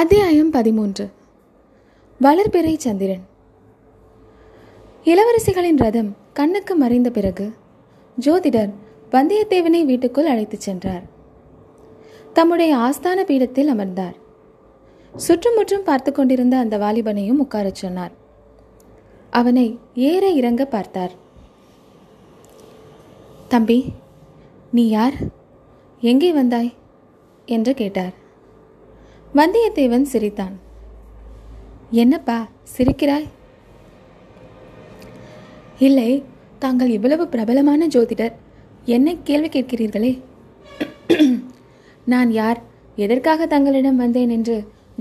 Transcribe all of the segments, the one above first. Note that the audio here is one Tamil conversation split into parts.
அத்தியாயம் 13. வளர்பிறை சந்திரன். இளவரசிகளின் ரதம் கண்ணுக்கு மறைந்த பிறகு ஜோதிடர் வந்தியத்தேவனை வீட்டுக்குள் அழைத்துச் சென்றார். தம்முடைய ஆஸ்தான பீடத்தில் அமர்ந்தார். சுற்றுமுற்றும் பார்த்து கொண்டிருந்த அந்த வாலிபனையும் உட்காரச் சொன்னார். அவனை ஏற இறங்க பார்த்தார். தம்பி, நீ யார், எங்கே வந்தாய் என்று கேட்டார். வந்தியத்தேவன் சிரித்தான். என்னப்பா சிரிக்கிறாய்? இல்லை, தாங்கள் இவ்வளவு பிரபலமான ஜோதிடர், என்னை கேள்வி கேட்கிறீர்களே. நான் யார், எதற்காக தங்களிடம் வந்தேன் என்று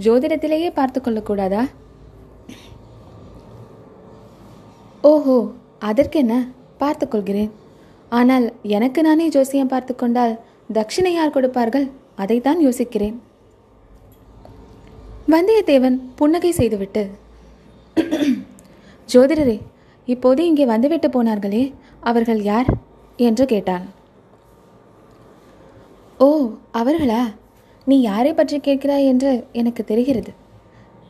ஜோதிடத்திலேயே பார்த்து கொள்ளக்கூடாதா? ஓஹோ, அதற்கென்ன, பார்த்து கொள்கிறேன். ஆனால் எனக்கு நானே ஜோசியம் பார்த்து கொண்டால் தட்சிணை யார் கொடுப்பார்கள், அதைத்தான் யோசிக்கிறேன். வந்தியத்தேவன் புன்னகை செய்துவிட்டு, ஜோதிடரே, இப்போது இங்கே வந்துவிட்டு போனார்களே, அவர்கள் யார் என்று கேட்டான். ஓ, அவர்களா? நீ யாரை பற்றி கேட்கிறாய் என்று எனக்கு தெரிகிறது.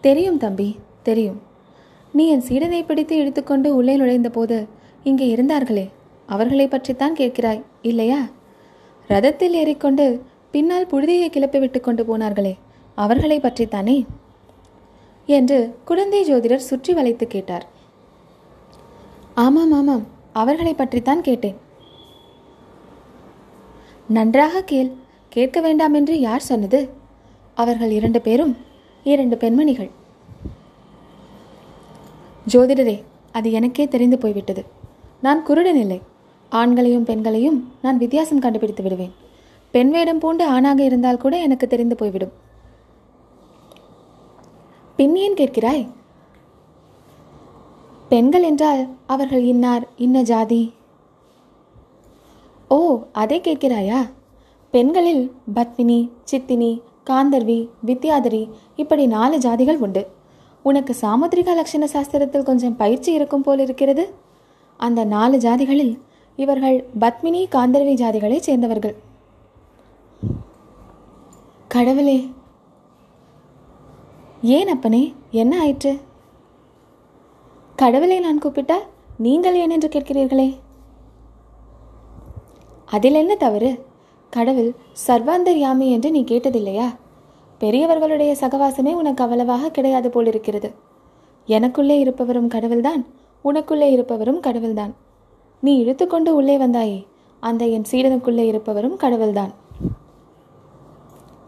தெரியும் தம்பி, தெரியும். நீ என் சீடனை பிடித்து இழுத்துக்கொண்டு உள்ளே நுழைந்த போது இங்கே இருந்தார்களே, அவர்களை பற்றித்தான் கேட்கிறாய் இல்லையா? ரதத்தில் ஏறிக்கொண்டு பின்னால் புழுதியை கிளப்பி விட்டு கொண்டு போனார்களே, அவர்களை பற்றித்தானே என்று குழந்தை ஜோதிடர் சுற்றி வளைத்து கேட்டார். ஆமாம் ஆமாம், அவர்களை பற்றித்தான் கேட்டேன். நன்றாக கேள், கேட்க வேண்டாம் என்று யார் சொன்னது? அவர்கள் 2 பேரும் 2 பெண்மணிகள். ஜோதிடரே, அது எனக்கே தெரிந்து போய்விட்டது. நான் குருடன் இல்லை. ஆண்களையும் பெண்களையும் நான் வித்தியாசம் கண்டுபிடித்து விடுவேன். பெண் வேடம் பூண்டு ஆணாக இருந்தால் கூட எனக்கு தெரிந்து போய்விடும். பெண் ஏன் கேட்கிறாய்? பெண்கள் என்றால் அவர்கள் இன்னார், இன்ன ஜாதி. ஓ, அதை கேட்கிறாயா? பெண்களில் பத்மினி, சித்தினி, காந்தர்வி, வித்யாதரி, இப்படி 4 ஜாதிகள் உண்டு. உனக்கு சாமுத்திரிகா லட்சண சாஸ்திரத்தில் கொஞ்சம் பயிற்சி இருக்கும் போல் இருக்கிறது. அந்த 4 ஜாதிகளில் இவர்கள் பத்மினி, காந்தர்வி ஜாதிகளை சேர்ந்தவர்கள். கடவுளே! ஏன் அப்பனே, என்ன ஆயிற்று? கடவுளை நான் கூப்பிட்டால் நீங்கள் ஏன் என்று கேட்கிறீர்களே. அதில் என்ன தவறு? கடவுள் சர்வாந்தர்யாமி என்று நீ கேட்டதில்லையா? பெரியவர்களுடைய சகவாசமே உனக்கு அவ்வளவாக கிடையாது போலிருக்கிறது. எனக்குள்ளே இருப்பவரும் கடவுள்தான், உனக்குள்ளே இருப்பவரும் கடவுள்தான். நீ இழுத்துக்கொண்டு உள்ளே வந்தாயே, அந்த என் சீடனுக்குள்ளே இருப்பவரும் கடவுள்தான்.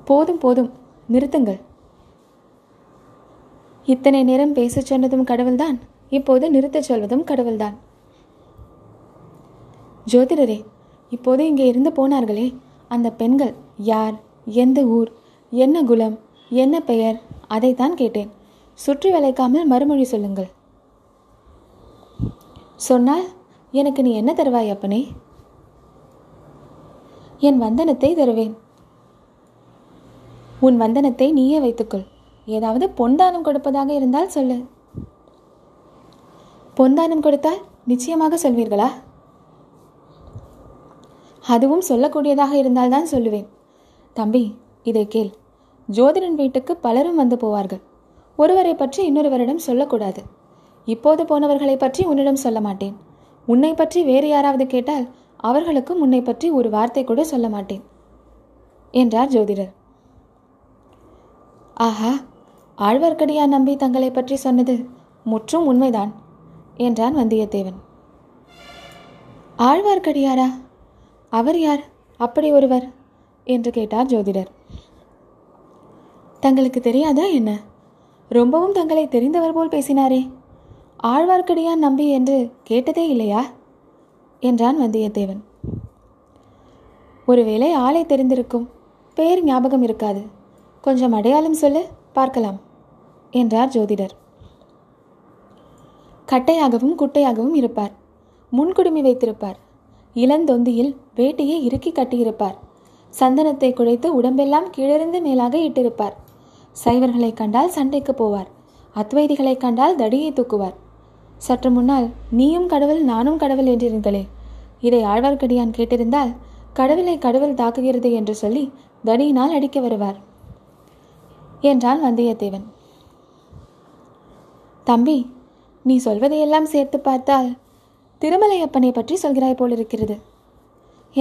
போதும் போதும், நிறுத்துங்கள். இத்தனை நேரம் பேசச் சொன்னதும் கடவுள்தான், இப்போது நிறுத்தச் சொல்வதும் கடவுள்தான். ஜோதிடரே, இப்போது இங்கே இருந்து போனார்களே, அந்த பெண்கள் யார், எந்த ஊர், என்ன குலம், என்ன பெயர், அதைத்தான் கேட்டேன். சுற்றி வளைக்காமல் மறுமொழி சொல்லுங்கள். சொன்னால் எனக்கு நீ என்ன தருவாய் அப்பனே? என் வந்தனத்தை தருவேன். உன் வந்தனத்தை நீயே வைத்துக்கொள். ஏதாவது பொன்தானம் கொடுப்பதாக இருந்தால் சொல்லு. பொன்தானம் கொடுத்தால் நிச்சயமாக சொல்வீர்களா? அதுவும் சொல்லக்கூடியதாக இருந்தால்தான் சொல்லுவேன். தம்பி, இதை கேள். ஜோதிடன் வீட்டுக்கு பலரும் வந்து போவார்கள். ஒருவரை பற்றி இன்னொருவரிடம் சொல்லக்கூடாது. இப்போது போனவர்களை பற்றி உன்னிடம் சொல்ல மாட்டேன். உன்னை பற்றி வேறு யாராவது கேட்டால் அவர்களுக்கும் உன்னை பற்றி ஒரு வார்த்தை கூட சொல்ல மாட்டேன் என்றார் ஜோதிடர். ஆஹா, ஆழ்வார்க்கடியான் நம்பி தங்களை பற்றி சொன்னது முற்றும் உண்மைதான் என்றான் வந்தியத்தேவன். ஆழ்வார்க்கடியாரா? அவர் யார், அப்படி ஒருவர் என்று கேட்டார் ஜோதிடர். தங்களுக்கு தெரியாதா என்ன? ரொம்பவும் தங்களை தெரிந்தவர் போல் பேசினாரே. ஆழ்வார்க்கடியான் நம்பி என்று கேட்டதே இல்லையா என்றான் வந்தியத்தேவன். ஒருவேளை ஆளை தெரிந்திருக்கும், பேர் ஞாபகம் இருக்காது. கொஞ்சம் அடையாளம் சொல்லு, பார்க்கலாம் என்றார் ஜோதிடர். கட்டையாகவும் குட்டையாகவும் இருப்பார். முன்குடுமி வைத்திருப்பார். இளந்தொந்தியில் வேட்டியை இறுக்கி கட்டியிருப்பார். சந்தனத்தை குழைத்து உடம்பெல்லாம் கீழிருந்து மேலாக இட்டிருப்பார். சைவர்களை கண்டால் சண்டைக்கு போவார். அத்வைதிகளை கண்டால் தடியை தூக்குவார். சற்று முன்னால் நீயும் கடவுள், நானும் கடவுள் என்றீர்களே, இதை ஆழ்வார்க்கடியான் கேட்டிருந்தால் கடவுளை கடவுள் தாக்குகிறது என்று சொல்லி தடியினால் அடிக்க வருவார். என்றான் வந்தியத்தேவன். தம்பி, நீ சொல்வதையெல்லாம் சேர்த்து பார்த்தால் திருமலையப்பனை பற்றி சொல்கிறாய் போலிருக்கிறது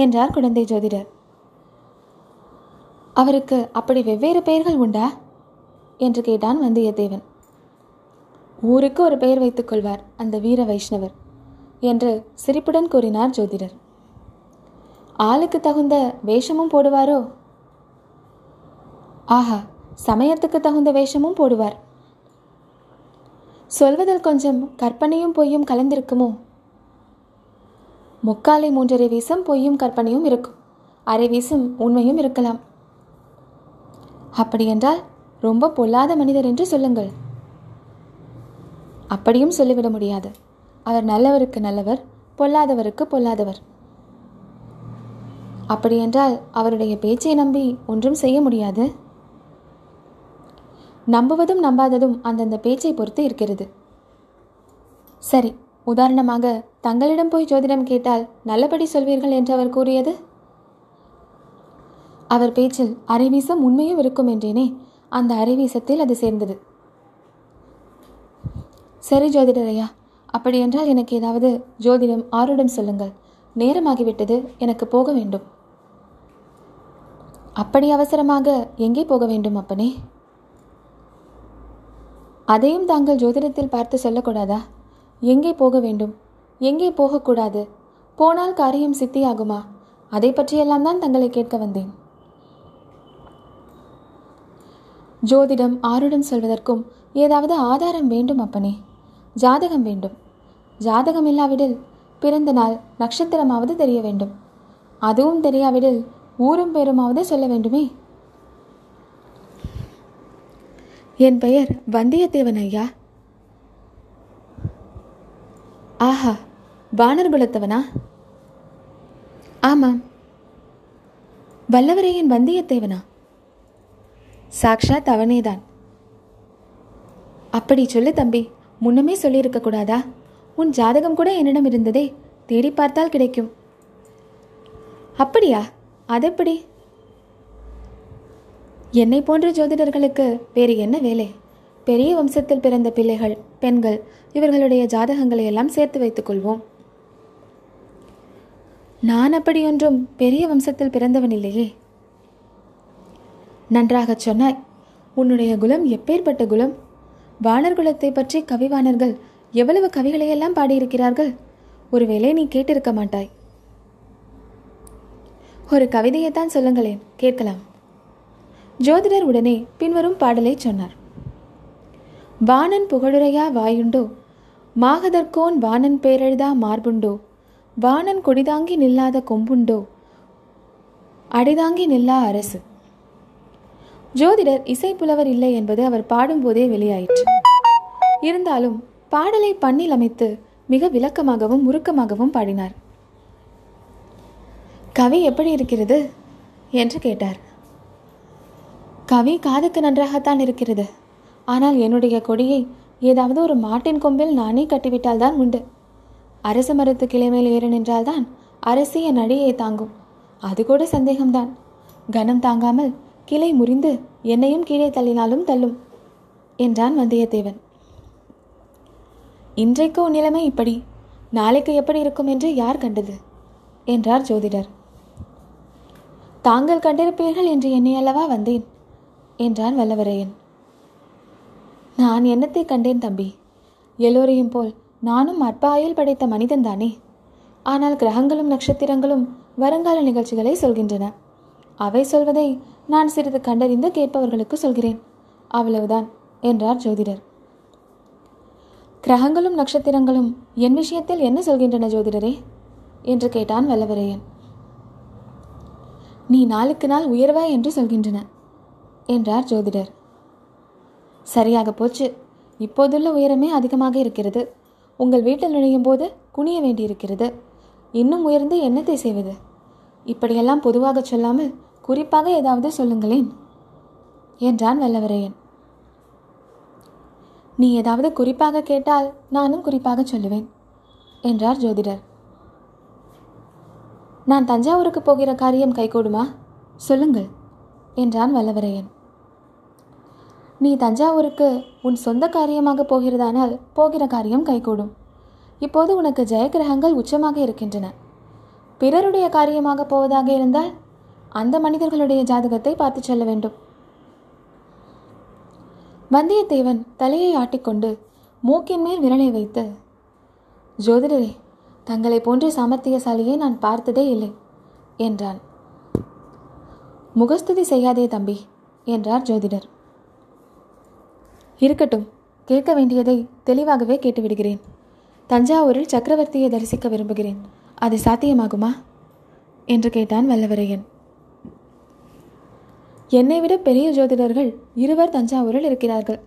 என்றார் குழந்தை ஜோதிடர். அவருக்கு அப்படி வெவ்வேறு பெயர்கள் உண்டா என்று கேட்டான் வந்தியத்தேவன். ஊருக்கு ஒரு பெயர் வைத்துக் கொள்வார் அந்த வீர வைஷ்ணவர் என்று சிரிப்புடன் கூறினார் ஜோதிடர். ஆளுக்கு தகுந்த வேஷமும் போடுவாரோ? ஆஹா, சமயத்துக்கு தகுந்த வேஷமும் போடுவார். சொல்வதில் கொஞ்சம் கற்பனையும் பொய்யும் கலந்திருக்குமோ? முக்காலை மூன்றரை வீசம் பொய்யும் கற்பனையும் இருக்கும், அரை வீசம் உண்மையும் இருக்கலாம். அப்படியென்றால் ரொம்ப பொல்லாத மனிதர் என்று சொல்லுங்கள். அப்படியும் சொல்லிவிட முடியாது. அவர் நல்லவருக்கு நல்லவர், பொல்லாதவருக்கு பொல்லாதவர். அப்படியென்றால் அவருடைய பேச்சை நம்பி ஒன்றும் செய்ய முடியாது. நம்புவதும் நம்பாததும் அந்தந்த பேச்சை பொறுத்து இருக்கிறது. சரி, உதாரணமாக தங்களிடம் போய் ஜோதிடம் கேட்டால் நல்லபடி சொல்வீர்கள் என்று அவர் கூறியது, அவர் பேச்சில் அரைவீசம் உண்மையும் இருக்கும் என்றேனே, அந்த அரைவீசத்தில் அது சேர்ந்தது. சரி ஜோதிடரையா, அப்படியென்றால் எனக்கு ஏதாவது ஜோதிடம் ஆர்வம் சொல்லுங்கள். நேரமாகிவிட்டது, எனக்கு போக வேண்டும். அப்படி அவசரமாக எங்கே போக வேண்டும் அப்பனே? அதையும் தாங்கள் ஜோதிடத்தில் பார்த்து சொல்லக்கூடாதா? எங்கே போக வேண்டும், எங்கே போகக்கூடாது, போனால் காரியம் சித்தியாகுமா, அதை பற்றியெல்லாம் தான் தங்களை கேட்க வந்தேன். ஜோதிடம் ஆருடம் சொல்வதற்கும் ஏதாவது ஆதாரம் வேண்டும் அப்பனே. ஜாதகம் வேண்டும். ஜாதகம் இல்லாவிடில் பிறந்த நாள் நட்சத்திரமாவது தெரிய வேண்டும். அதுவும் தெரியாவிடில் ஊரும் பேருமாவது சொல்ல வேண்டுமே. என் பெயர் வந்தியத்தேவன் ஐயா. ஆஹா, வாணர் குலத்தவனா? ஆமாம். வல்லவரையின் வந்தியத்தேவனா? சாக்ஷாத் அவனேதான். அப்படி சொல்லு தம்பி, முன்னமே சொல்லியிருக்கக்கூடாதா? உன் ஜாதகம் கூட என்னிடம் இருந்ததே, தேடி பார்த்தால் கிடைக்கும். அப்படியா? அதெப்படி? என்னை போன்ற ஜோதிடர்களுக்கு வேறு என்ன வேலை? பெரிய வம்சத்தில் பிறந்த பிள்ளைகள், பெண்கள், இவர்களுடைய ஜாதகங்களை எல்லாம் சேர்த்து வைத்துக் கொள்வோம். நான் அப்படியொன்றும் பெரிய வம்சத்தில் பிறந்தவனில்லையே. நன்றாக சொன்னாய். உன்னுடைய குலம் எப்பேற்பட்ட குலம்! வாணர் குலத்தை பற்றி கவிவாணர்கள் எவ்வளவு கவிகளையெல்லாம் பாடியிருக்கிறார்கள். ஒருவேளை நீ கேட்டிருக்க மாட்டாய். ஒரு கவிதையைத்தான் சொல்லுங்களேன், கேட்கலாம். ஜோதிடர் உடனே பின்வரும் பாடலை சொன்னார். வாணன் புகழுரையா வாயுண்டோ, மாகதர்கோன் வாணன் பேரெழுதா மார்புண்டோ, வாணன் கொடிதாங்கி நில்லாத கொம்புண்டோ, அடிதாங்கி நில்லா அரசு. ஜோதிடர் இசைப்புலவர் இல்லை என்பது அவர் பாடும்போதே வெளியாயிற்று. இருந்தாலும் பாடலை பண்ணில் அமைத்து மிக விளக்கமாகவும் உருக்கமாகவும் பாடினார். கவி எப்படி இருக்கிறது என்று கேட்டார். கவி காதுக்கு நன்றாகத்தான் இருக்கிறது. ஆனால் என்னுடைய கொடியை ஏதாவது ஒரு மாட்டின் கொம்பில் நானே கட்டிவிட்டால்தான் உண்டு. அரச மரத்து கிளைமேல் ஏற நின்றால்தான் அரசிய நடியை தாங்கும். அது கூட சந்தேகம்தான். கனம் தாங்காமல் கிளை முறிந்து என்னையும் கீழே தள்ளினாலும் தள்ளும் என்றான் வந்தியத்தேவன். இன்றைக்கு நிலைமை இப்படி, நாளைக்கு எப்படி இருக்கும் என்று யார் கண்டது என்றார் ஜோதிடர். தாங்கள் கண்டிருப்பீர்கள் என்று எண்ணியல்லவா வந்தேன் என்றான் வல்லவரையன். நான் எண்ணத்தை கண்டேன் தம்பி. எல்லோரையும் போல் நானும் அற்ப ஆயுள் படைத்த மனிதன்தானே. ஆனால் கிரகங்களும் நட்சத்திரங்களும் வருங்கால நிகழ்ச்சிகளை சொல்கின்றன. அவை சொல்வதை நான் சிறிது கண்டறிந்து கேட்பவர்களுக்கு சொல்கிறேன், அவ்வளவுதான் என்றார் ஜோதிடர். கிரகங்களும் நட்சத்திரங்களும் என் விஷயத்தில் என்ன சொல்கின்றன ஜோதிடரே என்று கேட்டான் வல்லவரையன். நீ நாளுக்கு நாள் உயர்வாய் என்று சொல்கின்றன என்றார் ஜோதிடர். சரியாக போச்சு. இப்போதுள்ள உயரமே அதிகமாக இருக்கிறது. உங்கள் வீட்டில் நுழையும் போது குனிய வேண்டியிருக்கிறது. இன்னும் உயர்ந்து என்னத்தை செய்வது? இப்படியெல்லாம் பொதுவாக சொல்லாமல் குறிப்பாக ஏதாவது சொல்லுங்களேன் என்றான் வல்லவரையன். நீ ஏதாவது குறிப்பாக கேட்டால் நானும் குறிப்பாக சொல்லுவேன் என்றார் ஜோதிடர். நான் தஞ்சாவூருக்கு போகிற காரியம் கைகூடுமா சொல்லுங்கள் என்றான் வல்லவரையன். நீ தஞ்சாவூருக்கு உன் சொந்த காரியமாக போகிறதானால் போகிற காரியம் கைகூடும். இப்போது உனக்கு ஜெயக்கிரகங்கள் உச்சமாக இருக்கின்றன. பிறருடைய காரியமாக போவதாக இருந்தால் அந்த மனிதர்களுடைய ஜாதகத்தை பார்த்து செல்ல வேண்டும். வந்தியத்தேவன் தலையை ஆட்டிக்கொண்டு மூக்கின் மேல் விரலை வைத்து, ஜோதிடரே, தங்களை போன்ற சாமர்த்தியசாலியை நான் பார்த்ததே இல்லை என்றான். முகஸ்துதி செய்யாதே தம்பி என்றார் ஜோதிடர். இருக்கட்டும், கேட்க வேண்டியதை தெளிவாகவே கேட்டுவிடுகிறேன். தஞ்சாவூரில் சக்கரவர்த்தியை தரிசிக்க விரும்புகிறேன். அது சாத்தியமாகுமா என்று கேட்டான் வல்லவரையன். என்னை விட பெரிய ஜோதிடர்கள் இருவர் தஞ்சாவூரில் இருக்கிறார்கள்.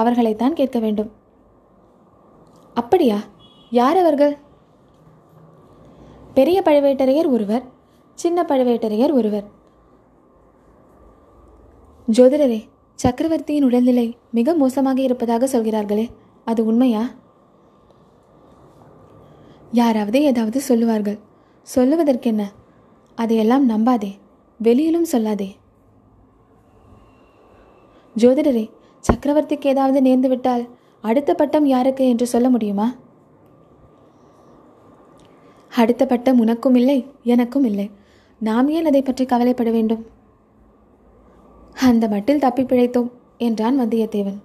அவர்களைத்தான் கேட்க வேண்டும். அப்படியா? யார் அவர்கள்? பெரிய பழுவேட்டரையர் ஒருவர், சின்ன பழுவேட்டரையர் ஒருவர். ஜோதிடரே, சக்கரவர்த்தியின் உடல்நிலை மிக மோசமாக இருப்பதாக சொல்கிறார்களே, அது உண்மையா? யாராவது ஏதாவது சொல்லுவார்கள். சொல்லுவதற்கென்ன, அதையெல்லாம் நம்பாதே, வெளியிலும் சொல்லாதே. ஜோதிடரே, சக்கரவர்த்திக்கு ஏதாவது நேர்ந்துவிட்டால் அடுத்த பட்டம் யாருக்கு என்று சொல்ல முடியுமா? அடுத்த பட்டம் உனக்கும் இல்லை, எனக்கும் இல்லை. நாம் ஏன் அதை பற்றி கவலைப்பட வேண்டும்? அந்த மட்டில் தப்பி பிழைத்தோம் என்றான் வந்தியத்தேவன்.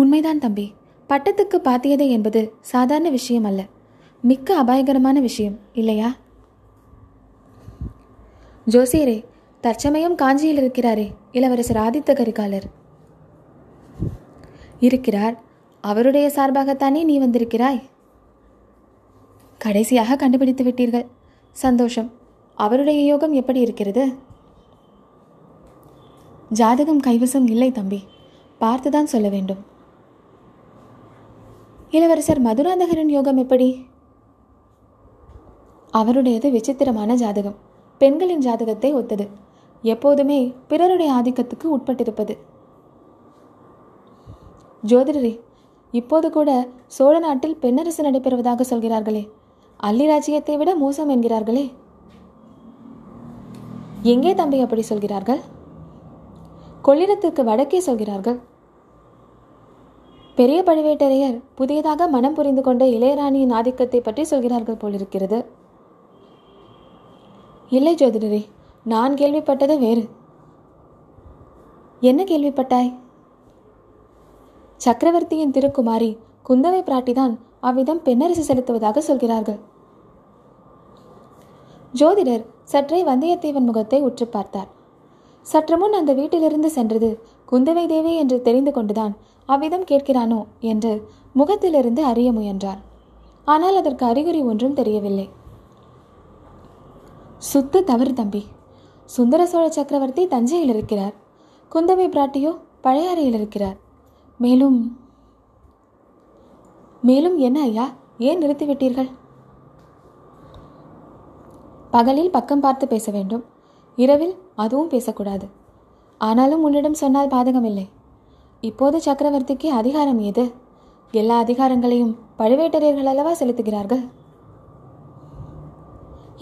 உண்மைதான் தம்பி. பட்டத்துக்கு பாத்தியதை என்பது சாதாரண விஷயம் அல்ல, மிக்க அபாயகரமான விஷயம் இல்லையா? ஜோசியரே, தற்சமயம் காஞ்சியில் இருக்கிறாரே இளவரசர் ஆதித்த கரிகாலர். இருக்கிறார். அவருடைய சார்பாகத்தானே நீ வந்திருக்கிறாய்? கடைசியாக கண்டுபிடித்து விட்டீர்கள், சந்தோஷம். அவருடைய யோகம் எப்படி இருக்கிறது? ஜாதகம் கைவசம் இல்லை தம்பி, பார்த்துதான் சொல்ல வேண்டும். இளவரசர் மதுராந்தகரின் யோகம் எப்படி? அவருடையது விசித்திரமான ஜாதகம், பெண்களின் ஜாதகத்தை ஒத்தது, எப்போதுமே பிறருடைய ஆதிக்கத்துக்கு உட்பட்டிருப்பது. ஜோதிடரே, இப்போது கூட சோழ நாட்டில் பெண்ணரசு நடைபெறுவதாக சொல்கிறார்களே, அள்ளி ராஜ்யத்தை விட மோசம் என்கிறார்களே, எங்கே தம்பி அப்படி சொல்கிறார்கள்? கொள்ளிடத்துக்கு வடக்கே சொல்கிறார்கள். பெரிய பழுவேட்டரையர் புதியதாக மனம் புரிந்து கொண்ட இளையராணியின் ஆதிக்கத்தை பற்றி சொல்கிறார்கள் போலிருக்கிறது. இல்லை ஜோதிடரே, நான் கேள்விப்பட்டது வேறு. என்ன கேள்விப்பட்டாய்? சக்கரவர்த்தியின் திருக்குமாரி குந்தவை பிராட்டிதான் அவ்விதம் பெண்ணரசு செலுத்துவதாக சொல்கிறார்கள். ஜோதிடர் சற்றே வந்தியத்தேவன் முகத்தை உற்று பார்த்தார். சற்று முன் அந்த வீட்டிலிருந்து சென்றது குந்தவை தேவி என்று தெரிந்து கொண்டுதான் அவ்விதம் கேட்கிறானோ என்று முகத்திலிருந்து அறிய முயன்றார். ஆனால் அதற்கு அறிகுறி ஒன்றும் தெரியவில்லை. சுத்த தவறு தம்பி. சுந்தரசோழ சக்கரவர்த்தி தஞ்சையில் இருக்கிறார், குந்தவை பிராட்டியோ பழையாறையில் இருக்கிறார். மேலும் மேலும் என்ன ஐயா, ஏன் நிறுத்திவிட்டீர்கள்? பகலில் பக்கம் பார்த்து பேச வேண்டும், இரவில் அதுவும் பேசக்கூடாது. ஆனாலும் உன்னிடம் சொன்னால் பாதகமில்லை. இப்போது சக்கரவர்த்திக்கு அதிகாரம் ஏது? எல்லா அதிகாரங்களையும் பழுவேட்டரையர்கள் அல்லவா செலுத்துகிறார்கள்.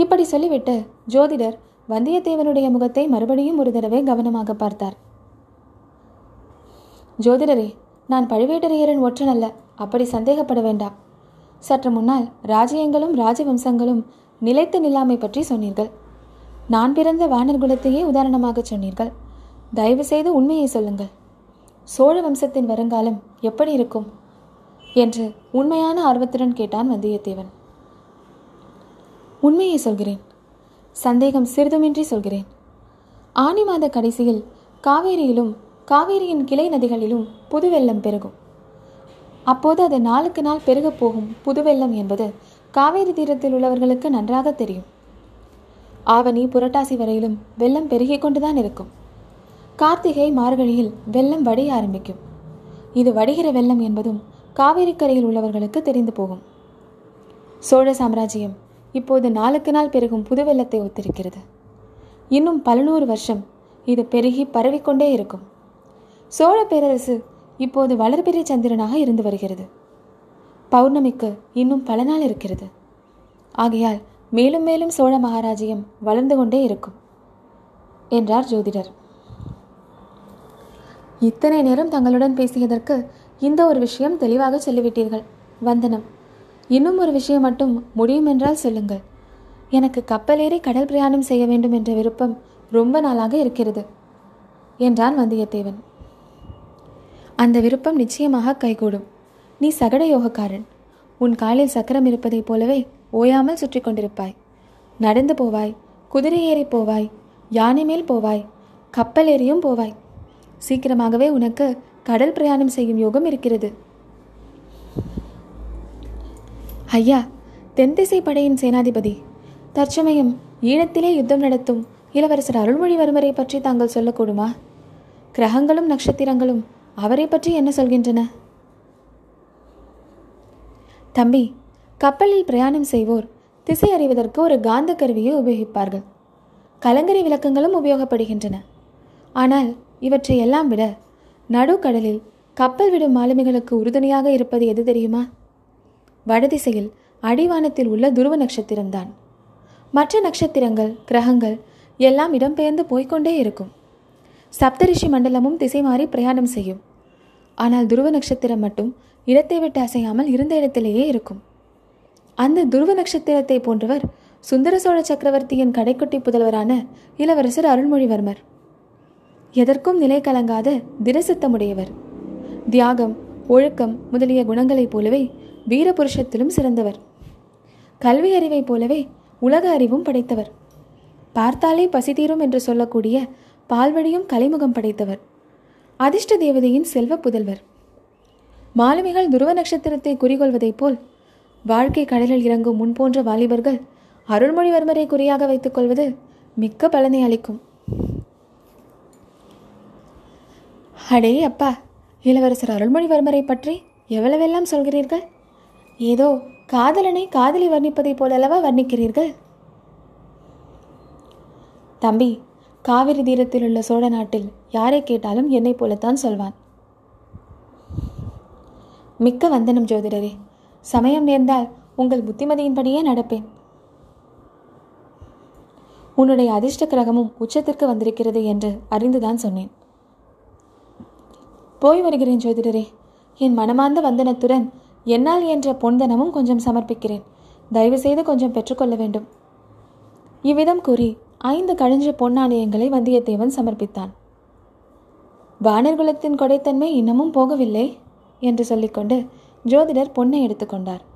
இப்படி சொல்லிவிட்டு ஜோதிடர் வந்தியத்தேவனுடைய முகத்தை மறுபடியும் ஒரு தடவை கவனமாக பார்த்தார். ஜோதிடரே, நான் பழுவேட்டரையரின் ஒற்றன் அல்ல, அப்படி சந்தேகப்பட வேண்டாம். சற்று முன்னால் ராஜ்யங்களும் ராஜவம்சங்களும் நிலைத்த நிலைமை பற்றி சொன்னீர்கள். நான் பிறந்த வானர் குலத்தையே உதாரணமாக சொன்னீர்கள். தயவு செய்து உண்மையை சொல்லுங்கள். சோழ வம்சத்தின் வருங்காலம் எப்படி இருக்கும் என்று உண்மையான ஆர்வத்துடன் கேட்டான் வந்தியத்தேவன். உண்மையை சொல்கிறேன், சந்தேகம் சிறிதுமின்றி சொல்கிறேன். ஆனி மாத கடைசியில் காவேரியிலும் காவேரியின் கிளை நதிகளிலும் புதுவெள்ளம் பெருகும். அப்போது அது நாளுக்கு நாள் பெருகப் போகும் புதுவெள்ளம் என்பது காவேரி தீரத்தில் உள்ளவர்களுக்கு நன்றாக தெரியும். ஆவணி புரட்டாசி வரையிலும் வெள்ளம் பெருகிக் கொண்டுதான் இருக்கும். கார்த்திகை மார்கழியில் வெள்ளம் வடிய ஆரம்பிக்கும். இது வடிகிற வெள்ளம் என்பதும் காவேரிக்கரையில் உள்ளவர்களுக்கு தெரிந்து போகும். சோழ சாம்ராஜ்யம் இப்போது நாளுக்கு நாள் பெருகும் புதுவெள்ளத்தை ஒத்திருக்கிறது. இன்னும் பல நூறு வருஷம் இது பெருகி பரவிக்கொண்டே இருக்கும். சோழ பேரரசு இப்போது வளர்பெரிய சந்திரனாக இருந்து வருகிறது. பௌர்ணமிக்கு இன்னும் பல நாள் இருக்கிறது. ஆகையால் மேலும் மேலும் சோழ மகாராஜ்யம் வளர்ந்து கொண்டே இருக்கும் என்றார் ஜோதிடர். இத்தனை நேரம் தங்களுடன் பேசியதற்கு இந்த ஒரு விஷயம் தெளிவாக சொல்லிவிட்டீர்கள். வந்தனம். இன்னும் ஒரு விஷயம் மட்டும் முடியுமென்றால் சொல்லுங்கள். எனக்கு கப்பலேறி கடல் பிரயாணம் செய்ய வேண்டும் என்ற விருப்பம் ரொம்ப நாளாக இருக்கிறது என்றான் வந்தியத்தேவன். அந்த விருப்பம் நிச்சயமாக கைகூடும். நீ சகட யோகக்காரன். உன் காலில் சக்கரம் இருப்பதைப் போலவே ஓயாமல் சுற்றி கொண்டிருப்பாய். நடந்து போவாய், குதிரை ஏறி போவாய், யானை மேல் போவாய், கப்பல் ஏறியும் போவாய். சீக்கிரமாகவே உனக்கு கடல் பிரயாணம் செய்யும் யோகம் இருக்கிறது. ஐயா, தென்திசை படையின் சேனாதிபதி தற்சமயம் ஈழத்திலே யுத்தம் நடத்தும் இளவரசர் அருள்மொழிவர்மரை பற்றி தாங்கள் சொல்லக்கூடுமா? கிரகங்களும் நட்சத்திரங்களும் அவரை பற்றி என்ன சொல்கின்றன? தம்பி, கப்பலில் பிரயாணம் செய்வோர் திசை அறிவதற்கு ஒரு காந்த கருவியை உபயோகிப்பார்கள். கலங்கரை விளக்கங்களும் உபயோகப்படுகின்றன. ஆனால் இவற்றை எல்லாம் விட நடுக்கடலில் கப்பல் விடும் மாலுமிகளுக்கு உறுதுணையாக இருப்பது எது தெரியுமா? வடதிசையில் அடிவானத்தில் உள்ள துருவ நட்சத்திரம்தான். மற்ற நட்சத்திரங்கள், கிரகங்கள் எல்லாம் இடம்பெயர்ந்து போய்கொண்டே இருக்கும். சப்தரிஷி மண்டலமும் திசை மாறி பிரயாணம் செய்யும். ஆனால் துருவ நட்சத்திரம் மட்டும் இடத்தை விட்டு அசையாமல் இருந்த இடத்திலேயே இருக்கும். அந்த துருவ நட்சத்திரத்தை போன்றவர் சுந்தரசோழ சக்கரவர்த்தியின் கடைக்குட்டி புதல்வரான இளவரசர் அருள்மொழிவர்மர். எதற்கும் நிலை கலங்காத திடசித்தமுடையவர். தியாகம், ஒழுக்கம் முதலிய குணங்களைப் போலவே வீரபுருஷத்திலும் சிறந்தவர். கல்வி அறிவைப் போலவே உலக அறிவும் படைத்தவர். பார்த்தாலே பசிதீரும் என்று சொல்லக்கூடிய பால்வடியும் கலைமுகம் படைத்தவர். அதிர்ஷ்ட தேவதையின் செல்வ புதல்வர். மாலுமிகள் துருவ நட்சத்திரத்தை குறிகொள்வதைப் போல் வாழ்க்கை கடலில் இறங்கும் முன்போன்ற வாலிபர்கள் அருள்மொழிவர்மரை குறியாக வைத்துக் கொள்வது மிக்க பலனை அளிக்கும். அடே அப்பா, இளவரசர் அருள்மொழிவர்மரை பற்றி எவ்வளவெல்லாம் சொல்கிறீர்கள்! ஏதோ காதலனை காதலி வர்ணிப்பதைப் போலல்லவா வர்ணிக்கிறீர்கள்? தம்பி, காவிரி தீரத்தில் உள்ள சோழ நாட்டில் யாரை கேட்டாலும் என்னை போலத்தான் சொல்வான். மிக்க வந்தனம் ஜோதிடரே. சமயம் நேர்ந்தால் உங்கள் புத்திமதியின்படியே நடப்பேன். உன்னுடைய அதிர்ஷ்ட கிரகமும் உச்சத்திற்கு வந்திருக்கிறது என்று அறிந்துதான் சொன்னேன். போய் வருகிறேன் ஜோதிடரே. என் மனமார்ந்த வந்தனத்துடன் என்னால் என்ற பொன்தனமும் கொஞ்சம் சமர்ப்பிக்கிறேன். தயவு செய்து கொஞ்சம் பெற்றுக்கொள்ள வேண்டும். இவ்விதம் கூறி 5 கழிஞ்ச பொன்னாணயங்களை வந்தியத்தேவன் சமர்ப்பித்தான். வானர்குலத்தின் கொடைத்தன்மை இன்னமும் போகவில்லை என்று சொல்லிக்கொண்டு ஜோதிடர் பொன்னை எடுத்துக்கொண்டார்.